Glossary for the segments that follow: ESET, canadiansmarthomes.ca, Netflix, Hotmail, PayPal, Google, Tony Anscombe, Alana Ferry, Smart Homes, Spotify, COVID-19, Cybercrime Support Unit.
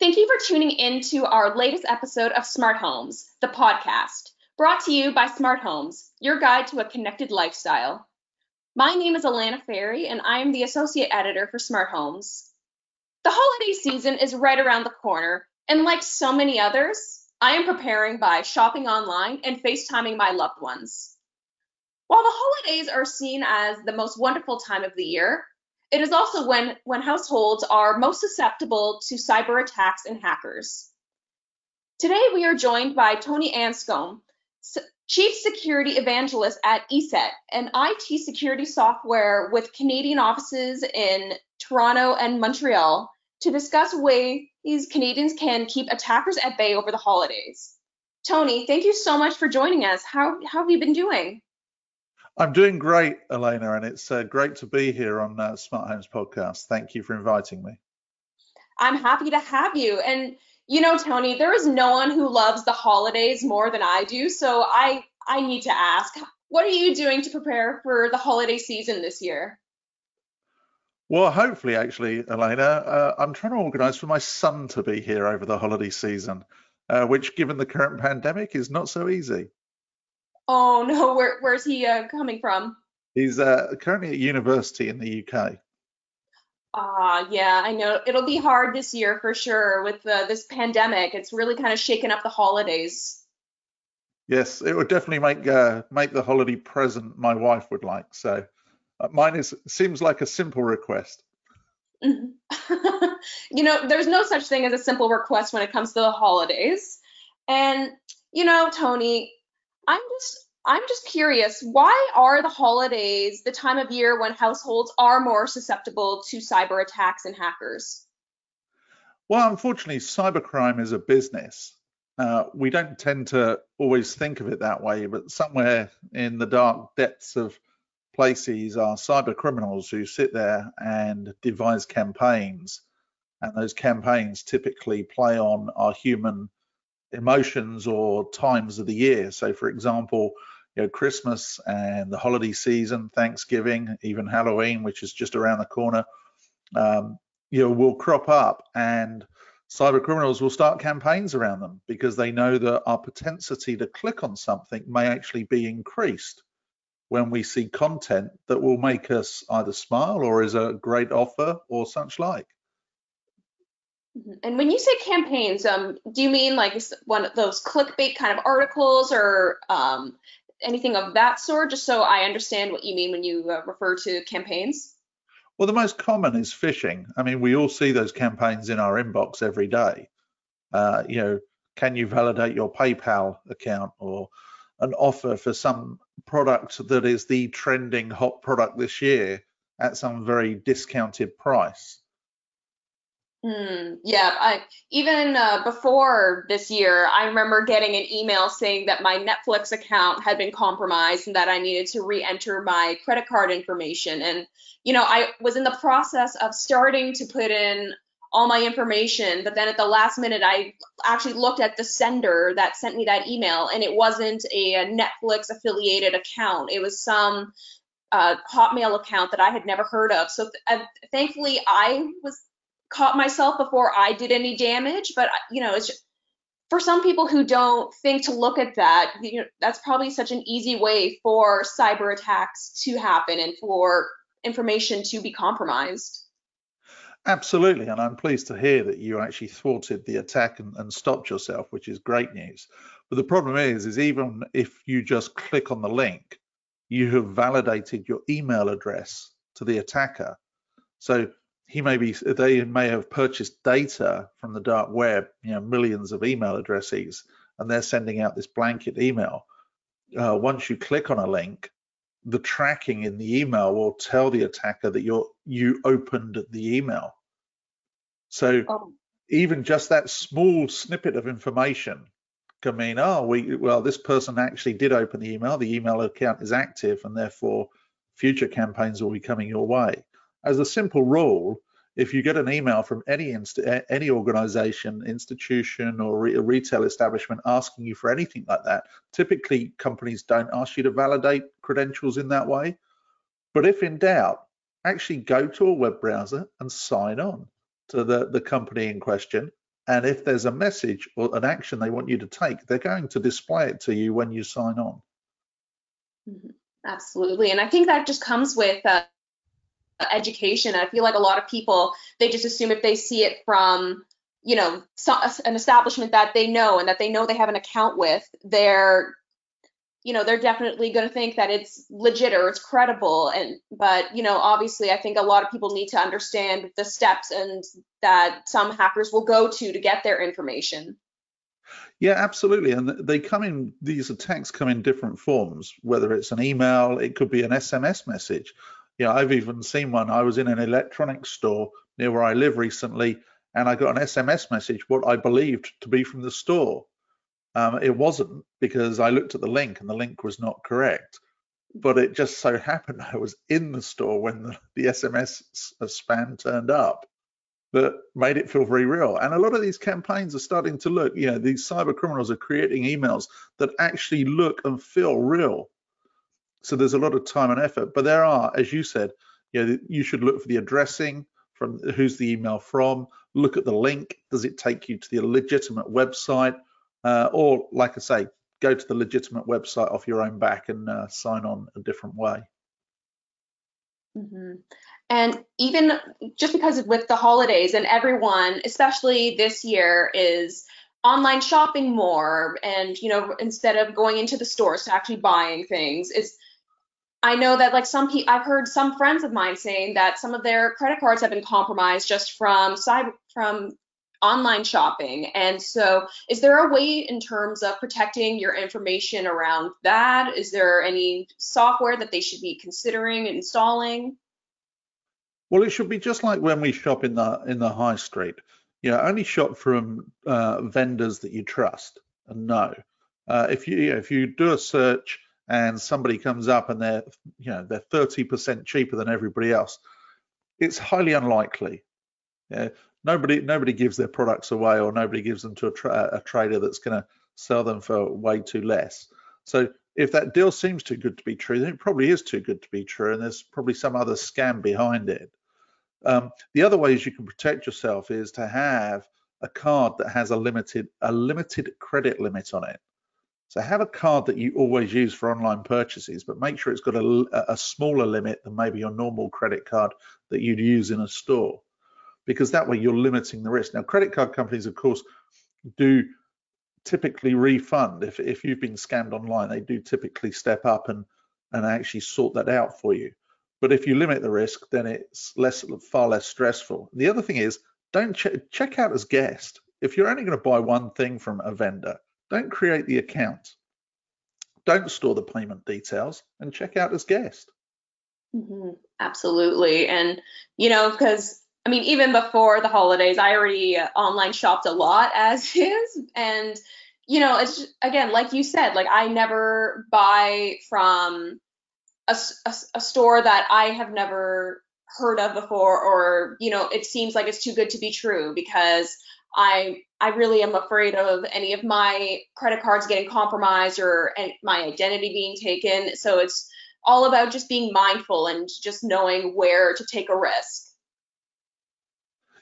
Thank you for tuning in to our latest episode of Smart Homes, the podcast, brought to you by Smart Homes, your guide to a connected lifestyle. My name is Alana Ferry, and I am the Associate Editor for Smart Homes. The holiday season is right around the corner, and like so many others, I am preparing by shopping online and FaceTiming my loved ones. While the holidays are seen as the most wonderful time of the year, it is also when households are most susceptible to cyber attacks and hackers. Today, we are joined by Tony Anscombe, Chief Security Evangelist at ESET, an IT security software with Canadian offices in Toronto and Montreal, to discuss ways Canadians can keep attackers at bay over the holidays. Tony, thank you so much for joining us. How have you been doing? I'm doing great, Alana, and it's great to be here on Smart Homes Podcast. Thank you for inviting me. I'm happy to have you. And, you know, Tony, there is no one who loves the holidays more than I do. So I need to ask, what are you doing to prepare for the holiday season this year? Well, hopefully, actually, Alana, I'm trying to organise for my son to be here over the holiday season, which, given the current pandemic, is not so easy. Oh no, where's he coming from? He's currently at university in the UK. Yeah, I know. It'll be hard this year for sure with this pandemic. It's really kind of shaken up the holidays. Yes, it would definitely make the holiday present my wife would like. So mine seems like a simple request. You know, there's no such thing as a simple request when it comes to the holidays. And, you know, Tony, I'm just curious, why are the holidays the time of year when households are more susceptible to cyber attacks and hackers? Well, unfortunately, cybercrime is a business. We don't tend to always think of it that way, but somewhere in the dark depths of places are cyber criminals who sit there and devise campaigns. And those campaigns typically play on our human emotions or times of the year. So, for example, you know, Christmas and the holiday season, Thanksgiving, even Halloween, which is just around the corner, you know, will crop up, and cyber criminals will start campaigns around them because they know that our propensity to click on something may actually be increased when we see content that will make us either smile or is a great offer or such like. And when you say campaigns, do you mean like one of those clickbait kind of articles or anything of that sort, just so I understand what you mean when you refer to campaigns? Well, the most common is phishing. I mean, we all see those campaigns in our inbox every day. You know, can you validate your PayPal account, or an offer for some product that is the trending hot product this year at some very discounted price? Yeah, even before this year, I remember getting an email saying that my Netflix account had been compromised and that I needed to re-enter my credit card information. And, you know, I was in the process of starting to put in all my information, but then at the last minute, I actually looked at the sender that sent me that email, and it wasn't a Netflix affiliated account. It was some Hotmail account that I had never heard of. So thankfully, I caught myself before I did any damage, but you know, it's just, for some people who don't think to look at that, you know, that's probably such an easy way for cyber attacks to happen and for information to be compromised. Absolutely, and I'm pleased to hear that you actually thwarted the attack and stopped yourself, which is great news. But the problem is even if you just click on the link, you have validated your email address to the attacker. So they may have purchased data from the dark web, you know, millions of email addresses, and they're sending out this blanket email. Once you click on a link, the tracking in the email will tell the attacker that you opened the email. So even just that small snippet of information can mean, this person actually did open the email account is active, and therefore future campaigns will be coming your way. As a simple rule, if you get an email from any organization, institution, or a retail establishment asking you for anything like that, typically companies don't ask you to validate credentials in that way. But if in doubt, actually go to a web browser and sign on to the company in question And if there's a message or an action they want you to take, they're going to display it to you when you sign on. Absolutely. And I think that just comes with education. I feel like a lot of people, they just assume if they see it from, you know, an establishment that they know and that they know they have an account with, they're, you know, they're definitely going to think that it's legit or it's credible. But, you know, obviously, I think a lot of people need to understand the steps and that some hackers will go to get their information. Yeah, absolutely. And they come in, these attacks come in different forms, whether it's an email, it could be an SMS message. You know, I've even seen one. I was in an electronics store near where I live recently, and I got an SMS message, what I believed to be from the store. It wasn't, because I looked at the link and the link was not correct, but it just so happened I was in the store when the SMS spam turned up that made it feel very real. And a lot of these campaigns are starting to look, you know, these cyber criminals are creating emails that actually look and feel real. So there's a lot of time and effort, but there are, as you said, you know, you should look for the addressing, from who's the email from, look at the link, does it take you to the legitimate website? Or, like I say, go to the legitimate website off your own back and sign on a different way. Mm-hmm. And even just because with the holidays and everyone, especially this year, is online shopping more, and, you know, instead of going into the stores to actually buying things, is I know that, like, some people, I've heard some friends of mine saying that some of their credit cards have been compromised just from online shopping. And so is there a way in terms of protecting your information around that? Is there any software that they should be considering installing? Well, it should be just like when we shop in the high street. You know, only shop from vendors that you trust and know. If you do a search and somebody comes up and they're 30% cheaper than everybody else, it's highly unlikely. Yeah. Nobody gives their products away, or nobody gives them to a trader that's going to sell them for way too less. So if that deal seems too good to be true, then it probably is too good to be true, and there's probably some other scam behind it. The other ways you can protect yourself is to have a card that has a limited credit limit on it. So have a card that you always use for online purchases, but make sure it's got a smaller limit than maybe your normal credit card that you'd use in a store, because that way you're limiting the risk. Now, credit card companies, of course, do typically refund. If you've been scammed online, they do typically step up and actually sort that out for you. But if you limit the risk, then it's far less stressful. The other thing is, don't check out as guest. If you're only going to buy one thing from a vendor, don't create the account. Don't store the payment details, and check out as guest. Mm-hmm. Absolutely. And, you know, because, I mean, even before the holidays, I already online shopped a lot as is. And, you know, it's just, again, like you said, like, I never buy from a store that I have never heard of before, or, you know, it seems like it's too good to be true, because I really am afraid of any of my credit cards getting compromised or my identity being taken. So it's all about just being mindful and just knowing where to take a risk.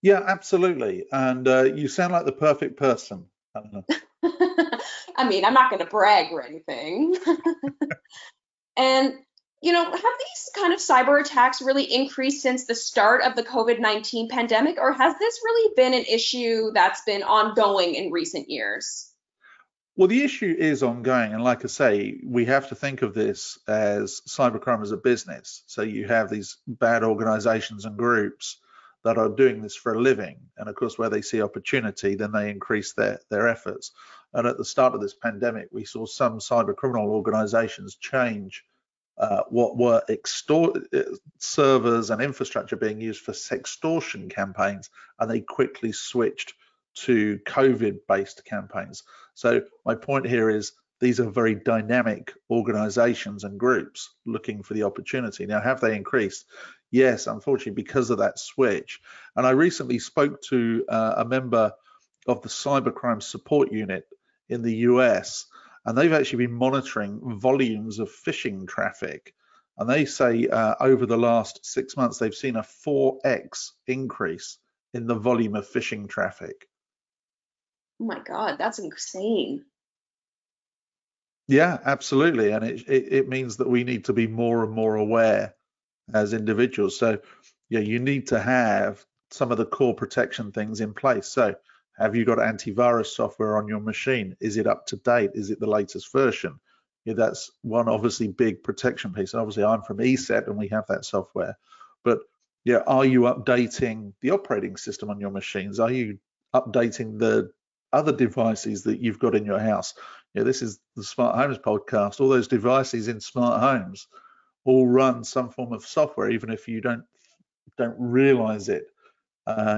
Yeah, absolutely. And you sound like the perfect person. I don't know. I mean, I'm not going to brag or anything. And, you know, have these kind of cyber attacks really increased since the start of the COVID-19 pandemic, or has this really been an issue that's been ongoing in recent years? Well, the issue is ongoing. And like I say, we have to think of this as cybercrime as a business. So you have these bad organizations and groups that are doing this for a living. And of course, where they see opportunity, then they increase their efforts. And at the start of this pandemic, we saw some cyber criminal organizations change what were servers and infrastructure being used for sextortion campaigns, and they quickly switched to COVID-based campaigns. So my point here is, these are very dynamic organizations and groups looking for the opportunity. Now, have they increased? Yes, unfortunately, because of that switch. And I recently spoke to a member of the Cybercrime Support Unit in the US, and they've actually been monitoring volumes of phishing traffic. And they say over the last 6 months, they've seen a 4x increase in the volume of phishing traffic. Oh my God, that's insane. Yeah, absolutely. And it means that we need to be more and more aware as individuals. So yeah, you need to have some of the core protection things in place. So have you got antivirus software on your machine? Is it up to date? Is it the latest version? Yeah, that's one obviously big protection piece. And obviously I'm from ESET and we have that software. But yeah, are you updating the operating system on your machines? Are you updating the other devices that you've got in your house? Yeah, this is the Smart Homes podcast. All those devices in smart homes all run some form of software, even if you don't realize it.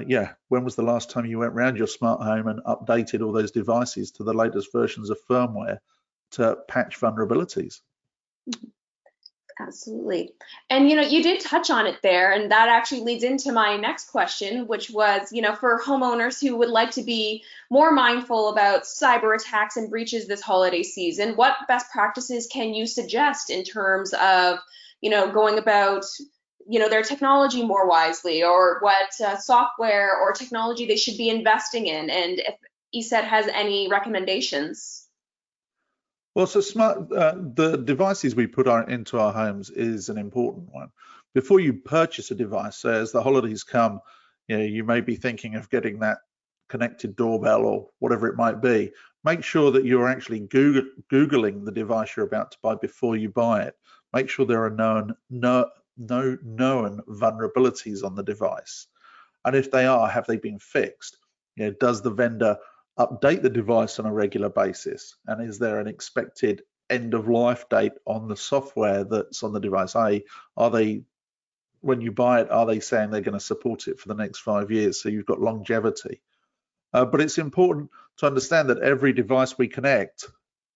Yeah, when was the last time you went around your smart home and updated all those devices to the latest versions of firmware to patch vulnerabilities? Absolutely. And, you know, you did touch on it there, and that actually leads into my next question, which was, you know, for homeowners who would like to be more mindful about cyber attacks and breaches this holiday season, what best practices can you suggest in terms of, you know, going about, you know, their technology more wisely, or what software or technology they should be investing in, and if ESET has any recommendations? Well, so smart, the devices we put into our homes is an important one. Before you purchase a device, so as the holidays come, you know, you may be thinking of getting that connected doorbell or whatever it might be. Make sure that you're actually Googling the device you're about to buy before you buy it. Make sure there are no known vulnerabilities on the device. And if they are, have they been fixed? You know, does the vendor update the device on a regular basis, and is there an expected end of life date on the software that's on the device? i.e., are they, when you buy it, are they saying they're going to support it for the next 5 years, so you've got longevity? But it's important to understand that every device we connect,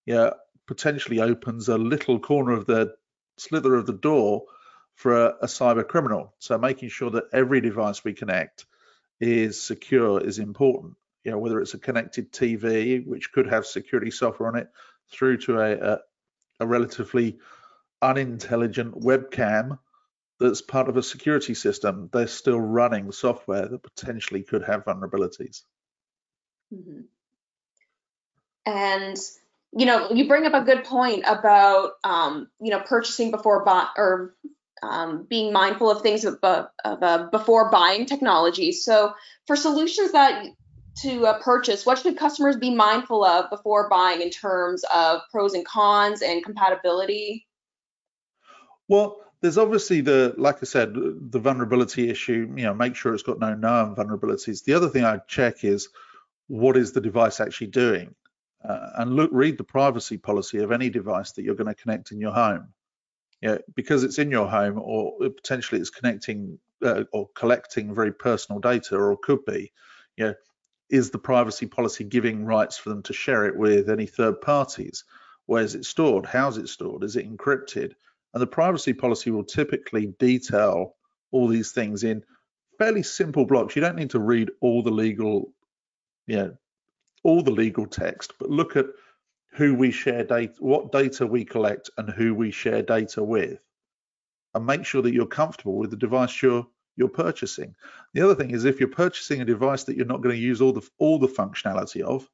yeah, potentially opens a little corner of the slither of the door for a cyber criminal. So making sure that every device we connect is secure is important. You know, whether it's a connected TV, which could have security software on it, through to a relatively unintelligent webcam that's part of a security system, they're still running software that potentially could have vulnerabilities. Mm-hmm. And, you know, you bring up a good point about, you know, purchasing before being mindful of things before buying technology. So for solutions that to purchase, what should customers be mindful of before buying in terms of pros and cons and compatibility? Well, there's obviously like I said, the vulnerability issue. You know, make sure it's got no known vulnerabilities. The other thing I'd check is, what is the device actually doing? And read the privacy policy of any device that you're going to connect in your home. Yeah, because it's in your home, or potentially it's connecting or collecting very personal data, or could be. Yeah. Is the privacy policy giving rights for them to share it with any third parties? Where is it stored? How is it stored? Is it encrypted? And the privacy policy will typically detail all these things in fairly simple blocks. You don't need to read all the legal text, but look at who we share data, what data we collect, and who we share data with, and make sure that you're comfortable with the device you're purchasing. The other thing is, if you're purchasing a device that you're not going to use all the functionality of,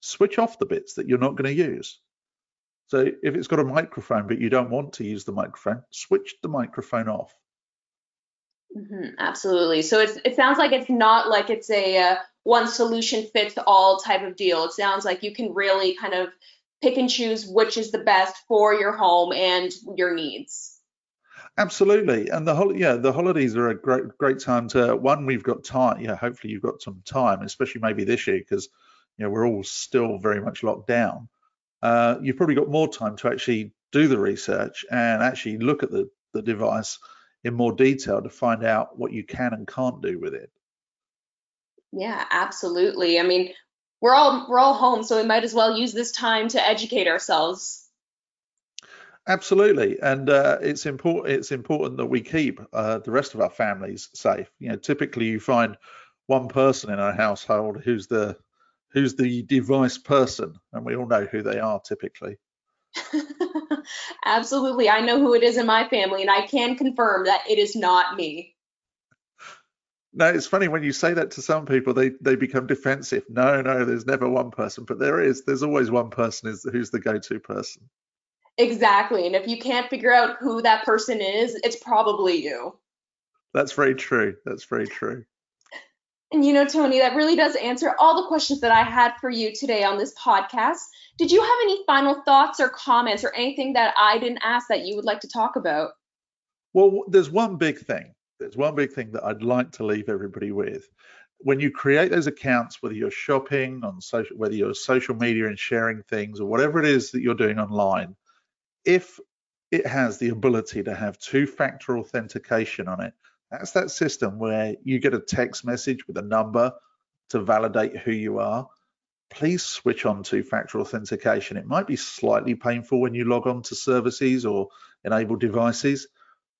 switch off the bits that you're not going to use. So if it's got a microphone but you don't want to use the microphone, switch the microphone off. Mm-hmm, absolutely. So it sounds like it's not like it's a one solution fits all type of deal. It sounds like you can really kind of pick and choose which is the best for your home and your needs. Absolutely, and the holidays are a great time to, one, we've got time. Yeah, hopefully you've got some time, especially maybe this year, because you know we're all still very much locked down. You've probably got more time to actually do the research and actually look at the device in more detail to find out what you can and can't do with it. Yeah, absolutely. I mean, we're all home, so we might as well use this time to educate ourselves. Absolutely, and it's important. It's important that we keep the rest of our families safe. You know, typically you find one person in our household who's the device person, and we all know who they are typically. Absolutely, I know who it is in my family, and I can confirm that it is not me. No, it's funny when you say that to some people, they become defensive. No, there's never one person, but there is. There's always one person who's the go-to person. Exactly. And if you can't figure out who that person is, it's probably you. That's very true. That's very true. And you know, Tony, that really does answer all the questions that I had for you today on this podcast. Did you have any final thoughts or comments or anything that I didn't ask that you would like to talk about? Well, there's one big thing. There's one big thing that I'd like to leave everybody with. When you create those accounts, whether you're shopping on social, whether you're social media and sharing things, or whatever it is that you're doing online, if it has the ability to have two-factor authentication on it, that's that system where you get a text message with a number to validate who you are. Please switch on two-factor authentication. It might be slightly painful when you log on to services or enable devices,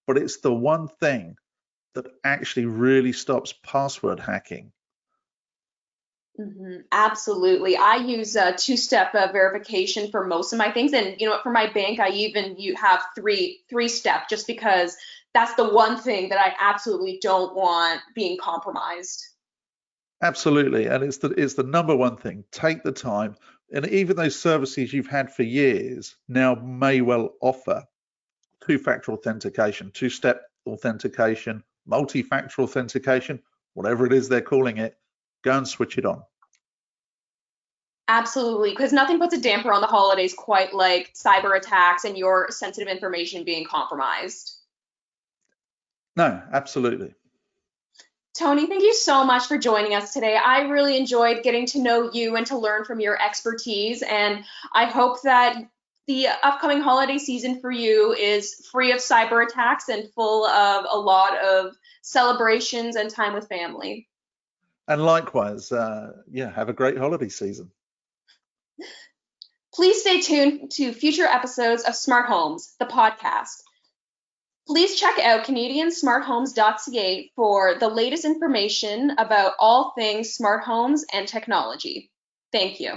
but it's the one thing that actually really stops password hacking. Mm-hmm. Absolutely. I use two-step verification for most of my things. And you know, for my bank, I even have three-step just because that's the one thing that I absolutely don't want being compromised. Absolutely. And it's the number one thing. Take the time. And even those services you've had for years now may well offer two-factor authentication, two-step authentication, multi-factor authentication, whatever it is they're calling it. Go and switch it on. Absolutely, because nothing puts a damper on the holidays quite like cyber attacks and your sensitive information being compromised. No, absolutely. Tony, thank you so much for joining us today. I really enjoyed getting to know you and to learn from your expertise, and I hope that the upcoming holiday season for you is free of cyber attacks and full of a lot of celebrations and time with family. And likewise, have a great holiday season. Please stay tuned to future episodes of Smart Homes, the podcast. Please check out canadiansmarthomes.ca for the latest information about all things smart homes and technology. Thank you.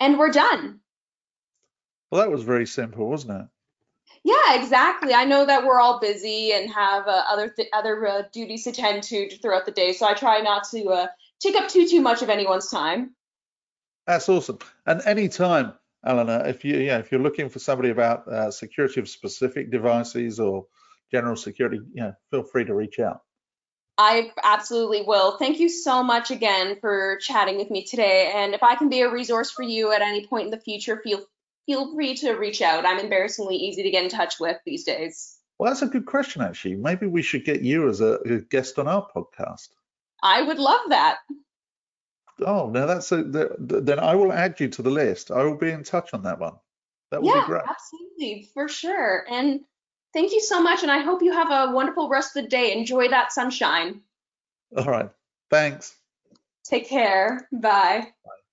And we're done. Well, that was very simple, wasn't it? Yeah, exactly. I know that we're all busy and have other duties to tend to throughout the day, so I try not to take up too much of anyone's time. That's awesome. And any time, Alana, if you're looking for somebody about security of specific devices or general security, feel free to reach out. I absolutely will. Thank you so much again for chatting with me today. And if I can be a resource for you at any point in the future, feel free to reach out. I'm embarrassingly easy to get in touch with these days. Well, that's a good question, actually. Maybe we should get you as a guest on our podcast. I would love that. Oh, now then I will add you to the list. I will be in touch on that one. That would be great. Yeah, absolutely, for sure. And thank you so much. And I hope you have a wonderful rest of the day. Enjoy that sunshine. All right. Thanks. Take care. Bye. Bye.